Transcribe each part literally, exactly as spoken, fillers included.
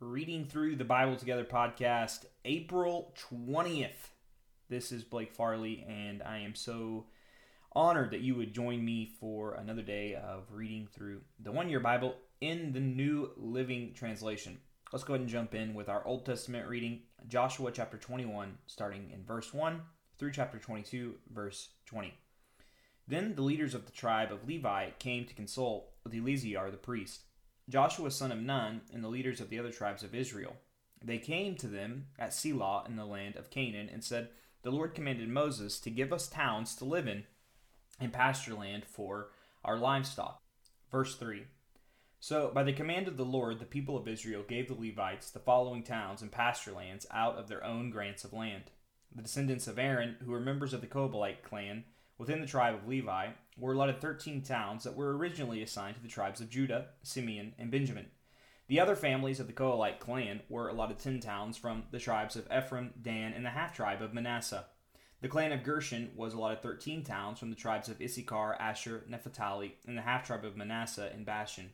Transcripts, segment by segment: Reading Through the Bible Together podcast, April twentieth. This is Blake Farley, and I am so honored that you would join me for another day of reading through the one-year Bible in the New Living Translation. Let's go ahead and jump in with our Old Testament reading, Joshua chapter twenty-one, starting in verse one through chapter twenty-two, verse twenty. Then the leaders of the tribe of Levi came to consult with Eleazar the priest, Joshua son of Nun, and the leaders of the other tribes of Israel. They came to them at Shiloh in the land of Canaan and said, "The Lord commanded Moses to give us towns to live in and pasture land for our livestock." Verse three. So by the command of the Lord, the people of Israel gave the Levites the following towns and pasture lands out of their own grants of land. The descendants of Aaron, who were members of the Kohathite clan within the tribe of Levi, were allotted thirteen towns that were originally assigned to the tribes of Judah, Simeon, and Benjamin. The other families of the Kohathite clan were allotted ten towns from the tribes of Ephraim, Dan, and the half-tribe of Manasseh. The clan of Gershon was allotted thirteen towns from the tribes of Issachar, Asher, Nephtali, and the half-tribe of Manasseh and Bashan.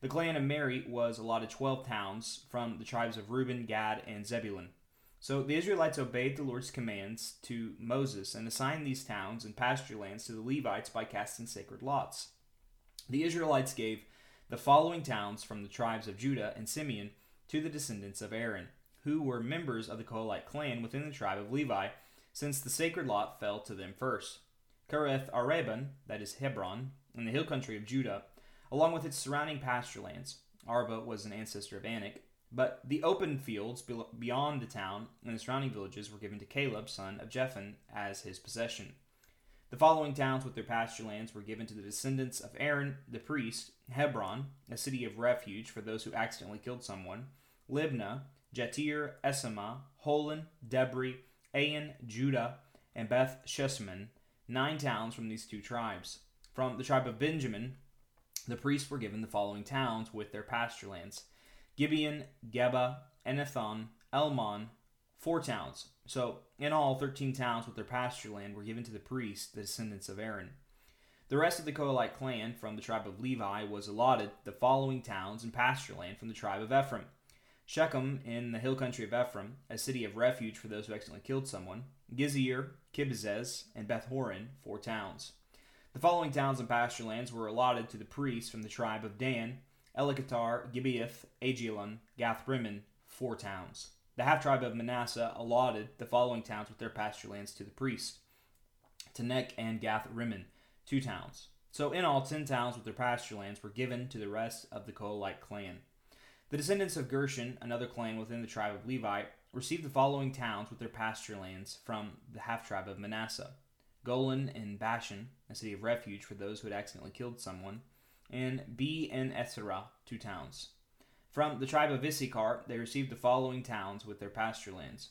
The clan of Merari was allotted twelve towns from the tribes of Reuben, Gad, and Zebulun. So the Israelites obeyed the Lord's commands to Moses and assigned these towns and pasture lands to the Levites by casting sacred lots. The Israelites gave the following towns from the tribes of Judah and Simeon to the descendants of Aaron, who were members of the Kohathite clan within the tribe of Levi, since the sacred lot fell to them first. Kiriath-Arba, that is Hebron, in the hill country of Judah, along with its surrounding pasture lands. Arba was an ancestor of Anak. But the open fields beyond the town and the surrounding villages were given to Caleb, son of Jephun, as his possession. The following towns with their pasture lands were given to the descendants of Aaron, the priest: Hebron, a city of refuge for those who accidentally killed someone; Libnah, Jatir, Esama, Holon, Debri, Ain, Judah, and Beth Shesman, nine towns from these two tribes. From the tribe of Benjamin, the priests were given the following towns with their pasture lands: Gibeon, Geba, Anathon, Elmon, four towns. So, in all, thirteen towns with their pasture land were given to the priests, the descendants of Aaron. The rest of the Kohathite clan from the tribe of Levi was allotted the following towns and pasture land from the tribe of Ephraim: Shechem in the hill country of Ephraim, a city of refuge for those who accidentally killed someone; Gezer, Kibzez, and Beth-horon, four towns. The following towns and pasture lands were allotted to the priests from the tribe of Dan: Eleazar, Gibeath, Ajalon, Gath-Rimmon, four towns. The half-tribe of Manasseh allotted the following towns with their pasture lands to the priests: Tanekh and Gath-Rimmon, two towns. So in all, ten towns with their pasture lands were given to the rest of the Kohathite clan. The descendants of Gershon, another clan within the tribe of Levi, received the following towns with their pasture lands from the half-tribe of Manasseh: Golan and Bashan, a city of refuge for those who had accidentally killed someone; and Be and Issachar, two towns. From the tribe of Issachar, they received the following towns with their pasture lands: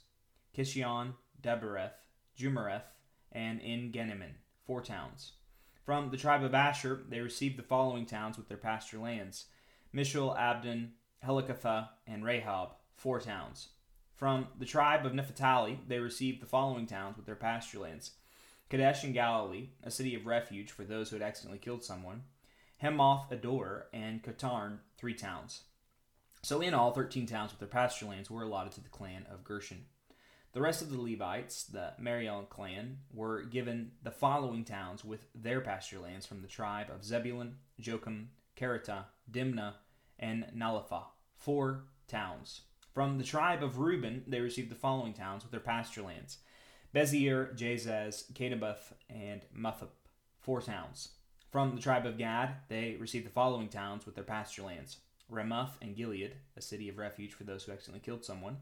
Kishion, Debereth, Jumereth, and En-Gennimmin, four towns. From the tribe of Asher, they received the following towns with their pasture lands: Mishal, Abdon, Helikatha, and Rahab, four towns. From the tribe of Nephtali, they received the following towns with their pasture lands: Kadesh in Galilee, a city of refuge for those who had accidentally killed someone; Hemoth, Ador, and Katarn, three towns. So in all, thirteen towns with their pasture lands were allotted to the clan of Gershon. The rest of the Levites, the Merari clan, were given the following towns with their pasture lands from the tribe of Zebulun, Jochim, Keritah, Dimnah, and Nalaphah, four towns. From the tribe of Reuben, they received the following towns with their pasture lands: Bezer, Jezez, Kedabath, and Muthap, four towns. From the tribe of Gad, they received the following towns with their pasture lands: Ramoth and Gilead, a city of refuge for those who accidentally killed someone;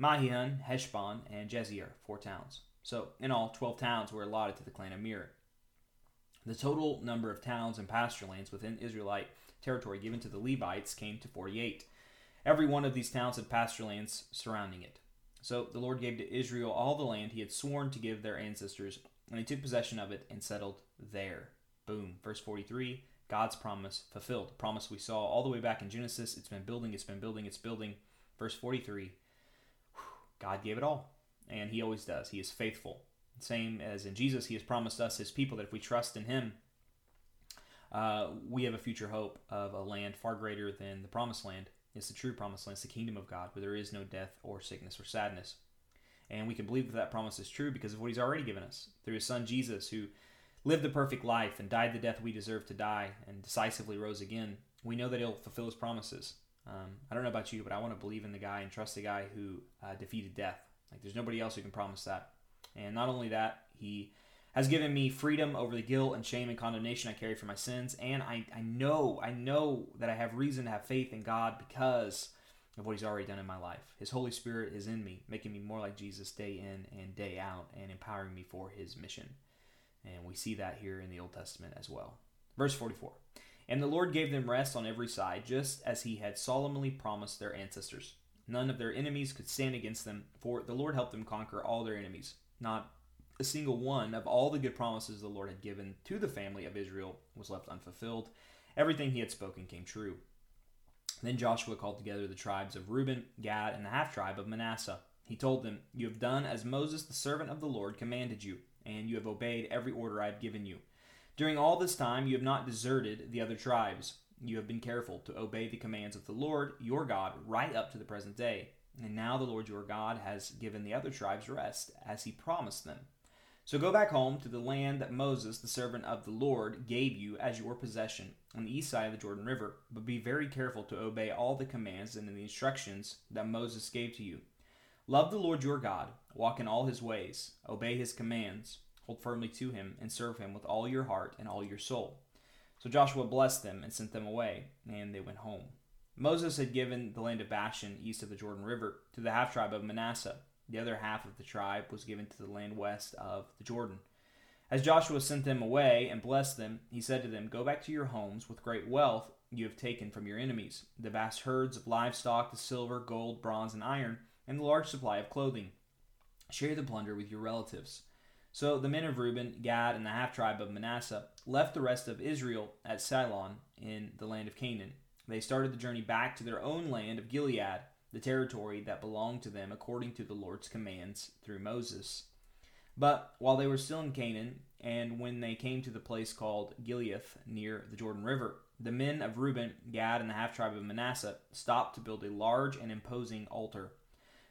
Mahian, Heshbon, and Jezer, four towns. So, in all, twelve towns were allotted to the clan of Merari. The total number of towns and pasture lands within Israelite territory given to the Levites came to forty-eight. Every one of these towns had pasture lands surrounding it. So the Lord gave to Israel all the land he had sworn to give their ancestors, and they took possession of it and settled there. Boom. Verse forty-three, God's promise fulfilled. The promise we saw all the way back in Genesis. It's been building, it's been building, it's building. Verse forty-three, whew, God gave it all. And he always does. He is faithful. Same as in Jesus, he has promised us, his people, that if we trust in him, uh, we have a future hope of a land far greater than the promised land It's the true promised land. It's the kingdom of God, where there is no death or sickness or sadness. And we can believe that that promise is true because of what he's already given us through his son Jesus, who lived the perfect life and died the death we deserve to die and decisively rose again. We know that he'll fulfill his promises. Um, I don't know about you, but I want to believe in the guy and trust the guy who uh, defeated death. Like, there's nobody else who can promise that. And not only that, he has given me freedom over the guilt and shame and condemnation I carried for my sins. And I, I know, I know that I have reason to have faith in God because of what he's already done in my life. His Holy Spirit is in me, making me more like Jesus day in and day out and empowering me for his mission. And we see that here in the Old Testament as well. Verse forty-four, and the Lord gave them rest on every side, just as he had solemnly promised their ancestors. None of their enemies could stand against them, for the Lord helped them conquer all their enemies. Not a single one of all the good promises the Lord had given to the family of Israel was left unfulfilled. Everything he had spoken came true. Then Joshua called together the tribes of Reuben, Gad, and the half-tribe of Manasseh. He told them, "You have done as Moses, the servant of the Lord, commanded you, and you have obeyed every order I have given you. During all this time you have not deserted the other tribes. You have been careful to obey the commands of the Lord, your God, right up to the present day. And now the Lord your God has given the other tribes rest, as he promised them. So go back home to the land that Moses, the servant of the Lord, gave you as your possession on the east side of the Jordan River, but be very careful to obey all the commands and the instructions that Moses gave to you. Love the Lord your God, walk in all his ways, obey his commands, hold firmly to him, and serve him with all your heart and all your soul." So Joshua blessed them and sent them away, and they went home. Moses had given the land of Bashan, east of the Jordan River, to the half-tribe of Manasseh. The other half of the tribe was given to the land west of the Jordan. As Joshua sent them away and blessed them, he said to them, "Go back to your homes with great wealth you have taken from your enemies, the vast herds of livestock, the silver, gold, bronze, and iron, and the large supply of clothing. Share the plunder with your relatives." So the men of Reuben, Gad, and the half-tribe of Manasseh left the rest of Israel at Shiloh in the land of Canaan. They started the journey back to their own land of Gilead, the territory that belonged to them according to the Lord's commands through Moses. But while they were still in Canaan, and when they came to the place called Gilead near the Jordan River, the men of Reuben, Gad, and the half-tribe of Manasseh stopped to build a large and imposing altar.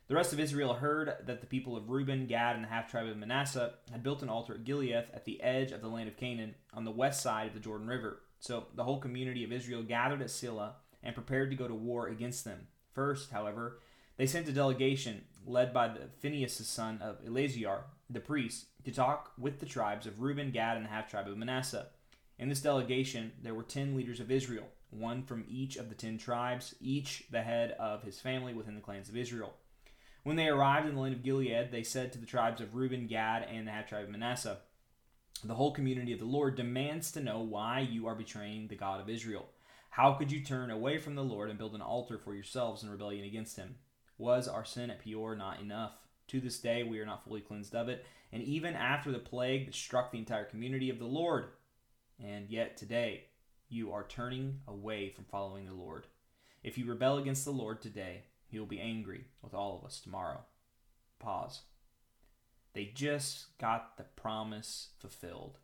The rest of Israel heard that the people of Reuben, Gad, and the half-tribe of Manasseh had built an altar at Gilead at the edge of the land of Canaan on the west side of the Jordan River. So the whole community of Israel gathered at Silla and prepared to go to war against them. First, however, they sent a delegation led by the Phinehas, son of Eleazar, the priest, to talk with the tribes of Reuben, Gad, and the half-tribe of Manasseh. In this delegation, there were ten leaders of Israel, one from each of the ten tribes, each the head of his family within the clans of Israel. When they arrived in the land of Gilead, they said to the tribes of Reuben, Gad, and the half-tribe of Manasseh, "The whole community of the Lord demands to know why you are betraying the God of Israel. How could you turn away from the Lord and build an altar for yourselves in rebellion against him? Was our sin at Peor not enough? To this day we are not fully cleansed of it, and even after the plague that struck the entire community of the Lord. And yet today you are turning away from following the Lord. If you rebel against the Lord today, he will be angry with all of us tomorrow." Pause. They just got the promise fulfilled.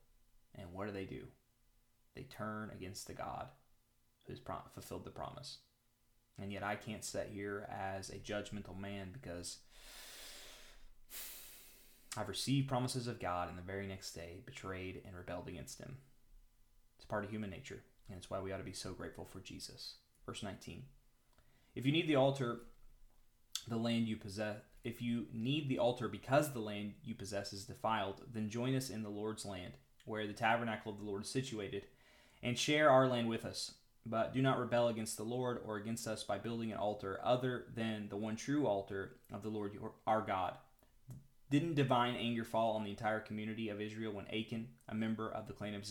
And what do they do? They turn against the God who has prom- fulfilled the promise. And yet I can't sit here as a judgmental man because I've received promises of God and the very next day betrayed and rebelled against him. It's part of human nature, and it's why we ought to be so grateful for Jesus. Verse nineteen. If you need the altar... The land you possess, if you need the altar because the land you possess is defiled, then join us in the Lord's land, where the tabernacle of the Lord is situated, and share our land with us. But do not rebel against the Lord or against us by building an altar other than the one true altar of the Lord our God. Didn't divine anger fall on the entire community of Israel when Achan, a member of the clan of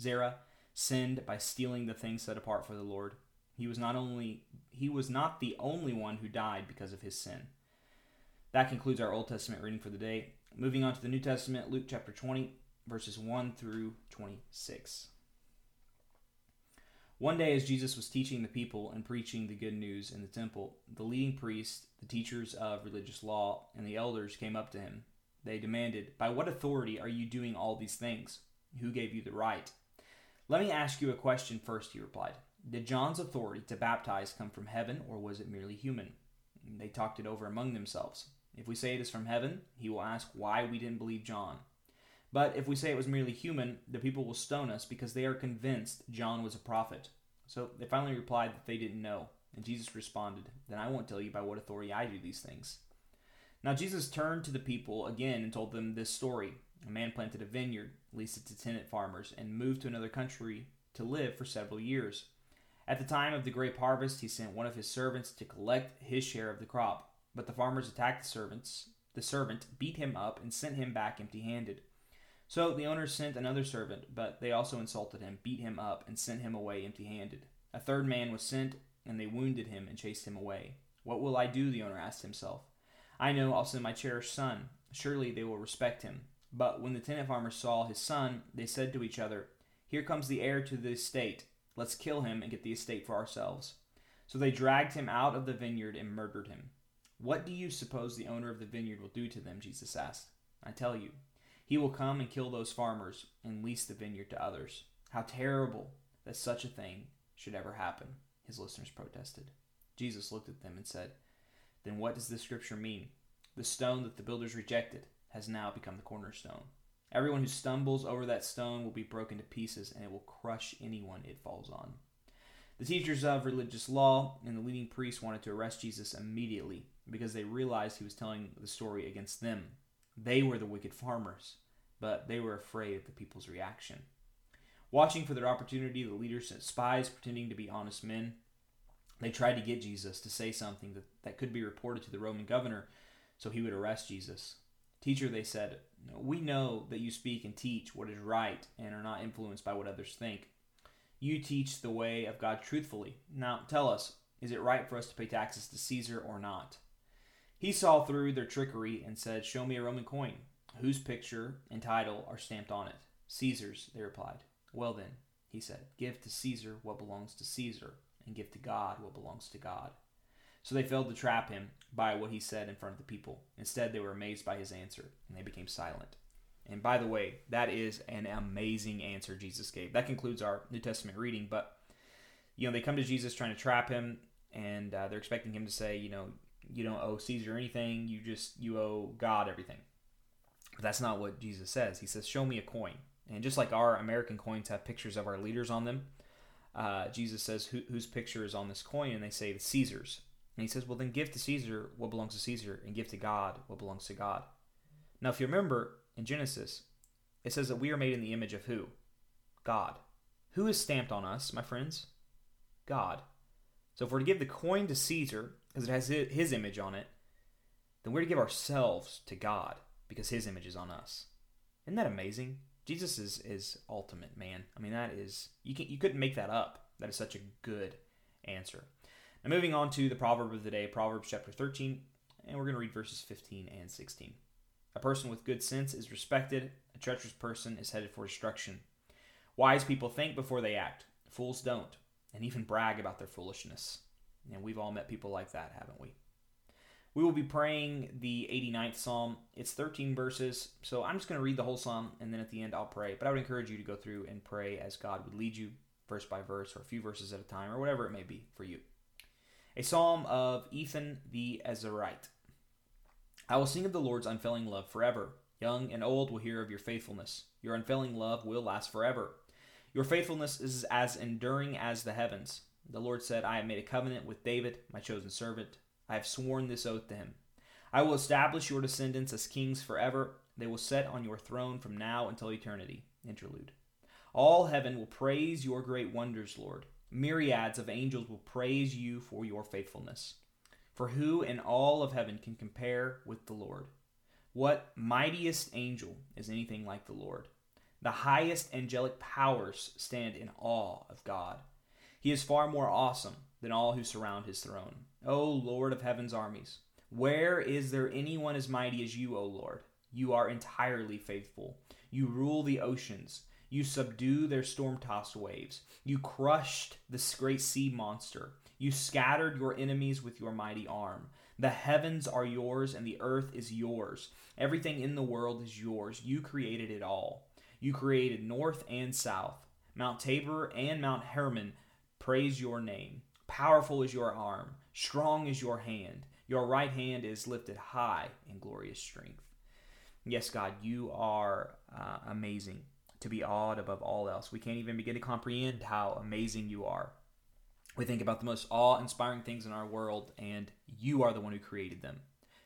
Zerah, sinned by stealing the things set apart for the Lord? He was not only he was not the only one who died because of his sin. That concludes our Old Testament reading for the day. Moving on to the New Testament, Luke chapter twenty, verses one through twenty-six. One day as Jesus was teaching the people and preaching the good news in the temple, the leading priests, the teachers of religious law, and the elders came up to him. They demanded, "By what authority are you doing all these things? Who gave you the right?" "Let me ask you a question first," he replied. Did John's authority to baptize come from heaven, or was it merely human? They talked it over among themselves. If we say it is from heaven, he will ask why we didn't believe John. But if we say it was merely human, the people will stone us because they are convinced John was a prophet. So they finally replied that they didn't know. And Jesus responded, Then I won't tell you by what authority I do these things. Now Jesus turned to the people again and told them this story. A man planted a vineyard, leased it to tenant farmers, and moved to another country to live for several years. At the time of the grape harvest, he sent one of his servants to collect his share of the crop. But the farmers attacked the servants. The servant beat him up and sent him back empty-handed. So the owner sent another servant, but they also insulted him, beat him up, and sent him away empty-handed. A third man was sent, and they wounded him and chased him away. What will I do, the owner asked himself. I know, I'll send my cherished son. Surely they will respect him. But when the tenant farmers saw his son, they said to each other, Here comes the heir to the estate. Let's kill him and get the estate for ourselves. So they dragged him out of the vineyard and murdered him. What do you suppose the owner of the vineyard will do to them? Jesus asked. I tell you, he will come and kill those farmers and lease the vineyard to others. How terrible that such a thing should ever happen, his listeners protested. Jesus looked at them and said, Then what does this scripture mean? The stone that the builders rejected has now become the cornerstone. Everyone who stumbles over that stone will be broken to pieces, and it will crush anyone it falls on. The teachers of religious law and the leading priests wanted to arrest Jesus immediately because they realized he was telling the story against them. They were the wicked farmers, but they were afraid of the people's reaction. Watching for their opportunity, the leaders sent spies pretending to be honest men. They tried to get Jesus to say something that, that could be reported to the Roman governor so he would arrest Jesus. Teacher, they said, we know that you speak and teach what is right and are not influenced by what others think. You teach the way of God truthfully. Now tell us, is it right for us to pay taxes to Caesar or not? He saw through their trickery and said, Show me a Roman coin. Whose picture and title are stamped on it? Caesar's, they replied. Well then, he said, give to Caesar what belongs to Caesar, and give to God what belongs to God. So they failed to trap him by what he said in front of the people. Instead, they were amazed by his answer, and they became silent. And by the way, that is an amazing answer Jesus gave. That concludes our New Testament reading, but, you know, they come to Jesus trying to trap him, and uh, they're expecting him to say, you know, you don't owe Caesar anything, you just, you owe God everything. But that's not what Jesus says. He says, show me a coin. And just like our American coins have pictures of our leaders on them, uh, Jesus says, Who, whose picture is on this coin? And they say, the Caesar's. And he says, well, then give to Caesar what belongs to Caesar, and give to God what belongs to God. Now, if you remember in Genesis, it says that we are made in the image of who? God. Who is stamped on us, my friends? God. So if we're to give the coin to Caesar, because it has his image on it, then we're to give ourselves to God, because his image is on us. Isn't that amazing? Jesus is, is ultimate, man. I mean, that is, you can't, you couldn't make that up. That is such a good answer. Now, moving on to the proverb of the day, Proverbs chapter thirteen, and we're going to read verses fifteen and sixteen. A person with good sense is respected. A treacherous person is headed for destruction. Wise people think before they act. Fools don't, and even brag about their foolishness. And we've all met people like that, haven't we? We will be praying the eighty-ninth Psalm. It's thirteen verses, so I'm just going to read the whole Psalm, and then at the end I'll pray. But I would encourage you to go through and pray as God would lead you, verse by verse, or a few verses at a time, or whatever it may be for you. A psalm of Ethan the Ezraite. I will sing of the Lord's unfailing love forever. Young and old will hear of your faithfulness. Your unfailing love will last forever. Your faithfulness is as enduring as the heavens. The Lord said, I have made a covenant with David, my chosen servant. I have sworn this oath to him. I will establish your descendants as kings forever. They will sit on your throne from now until eternity. Interlude. All heaven will praise your great wonders, Lord. Myriads of angels will praise you for your faithfulness. For who in all of heaven can compare with the Lord? What mightiest angel is anything like the Lord? The highest angelic powers stand in awe of God. He is far more awesome than all who surround his throne. O Lord of heaven's armies, where is there anyone as mighty as you, O Lord? You are entirely faithful. You rule the oceans. You subdue their storm-tossed waves. You crushed this great sea monster. You scattered your enemies with your mighty arm. The heavens are yours, and the earth is yours. Everything in the world is yours. You created it all. You created north and south, Mount Tabor and Mount Hermon, Praise your name. Powerful is your arm. Strong is your hand. Your right hand is lifted high in glorious strength. Yes, God, you are uh, amazing, to be awed above all else. We can't even begin to comprehend how amazing you are. We think about the most awe-inspiring things in our world, and you are the one who created them.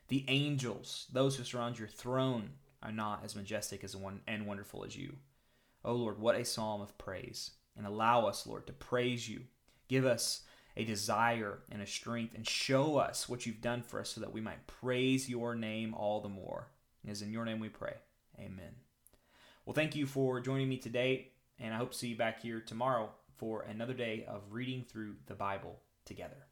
The angels, those who surround your throne, are not as majestic as one and wonderful as you. Oh, Lord, what a psalm of praise. And allow us, Lord, to praise you. Give us a desire and a strength, and show us what you've done for us so that we might praise your name all the more. It is in your name we pray. Amen. Well, thank you for joining me today, and I hope to see you back here tomorrow for another day of reading through the Bible together.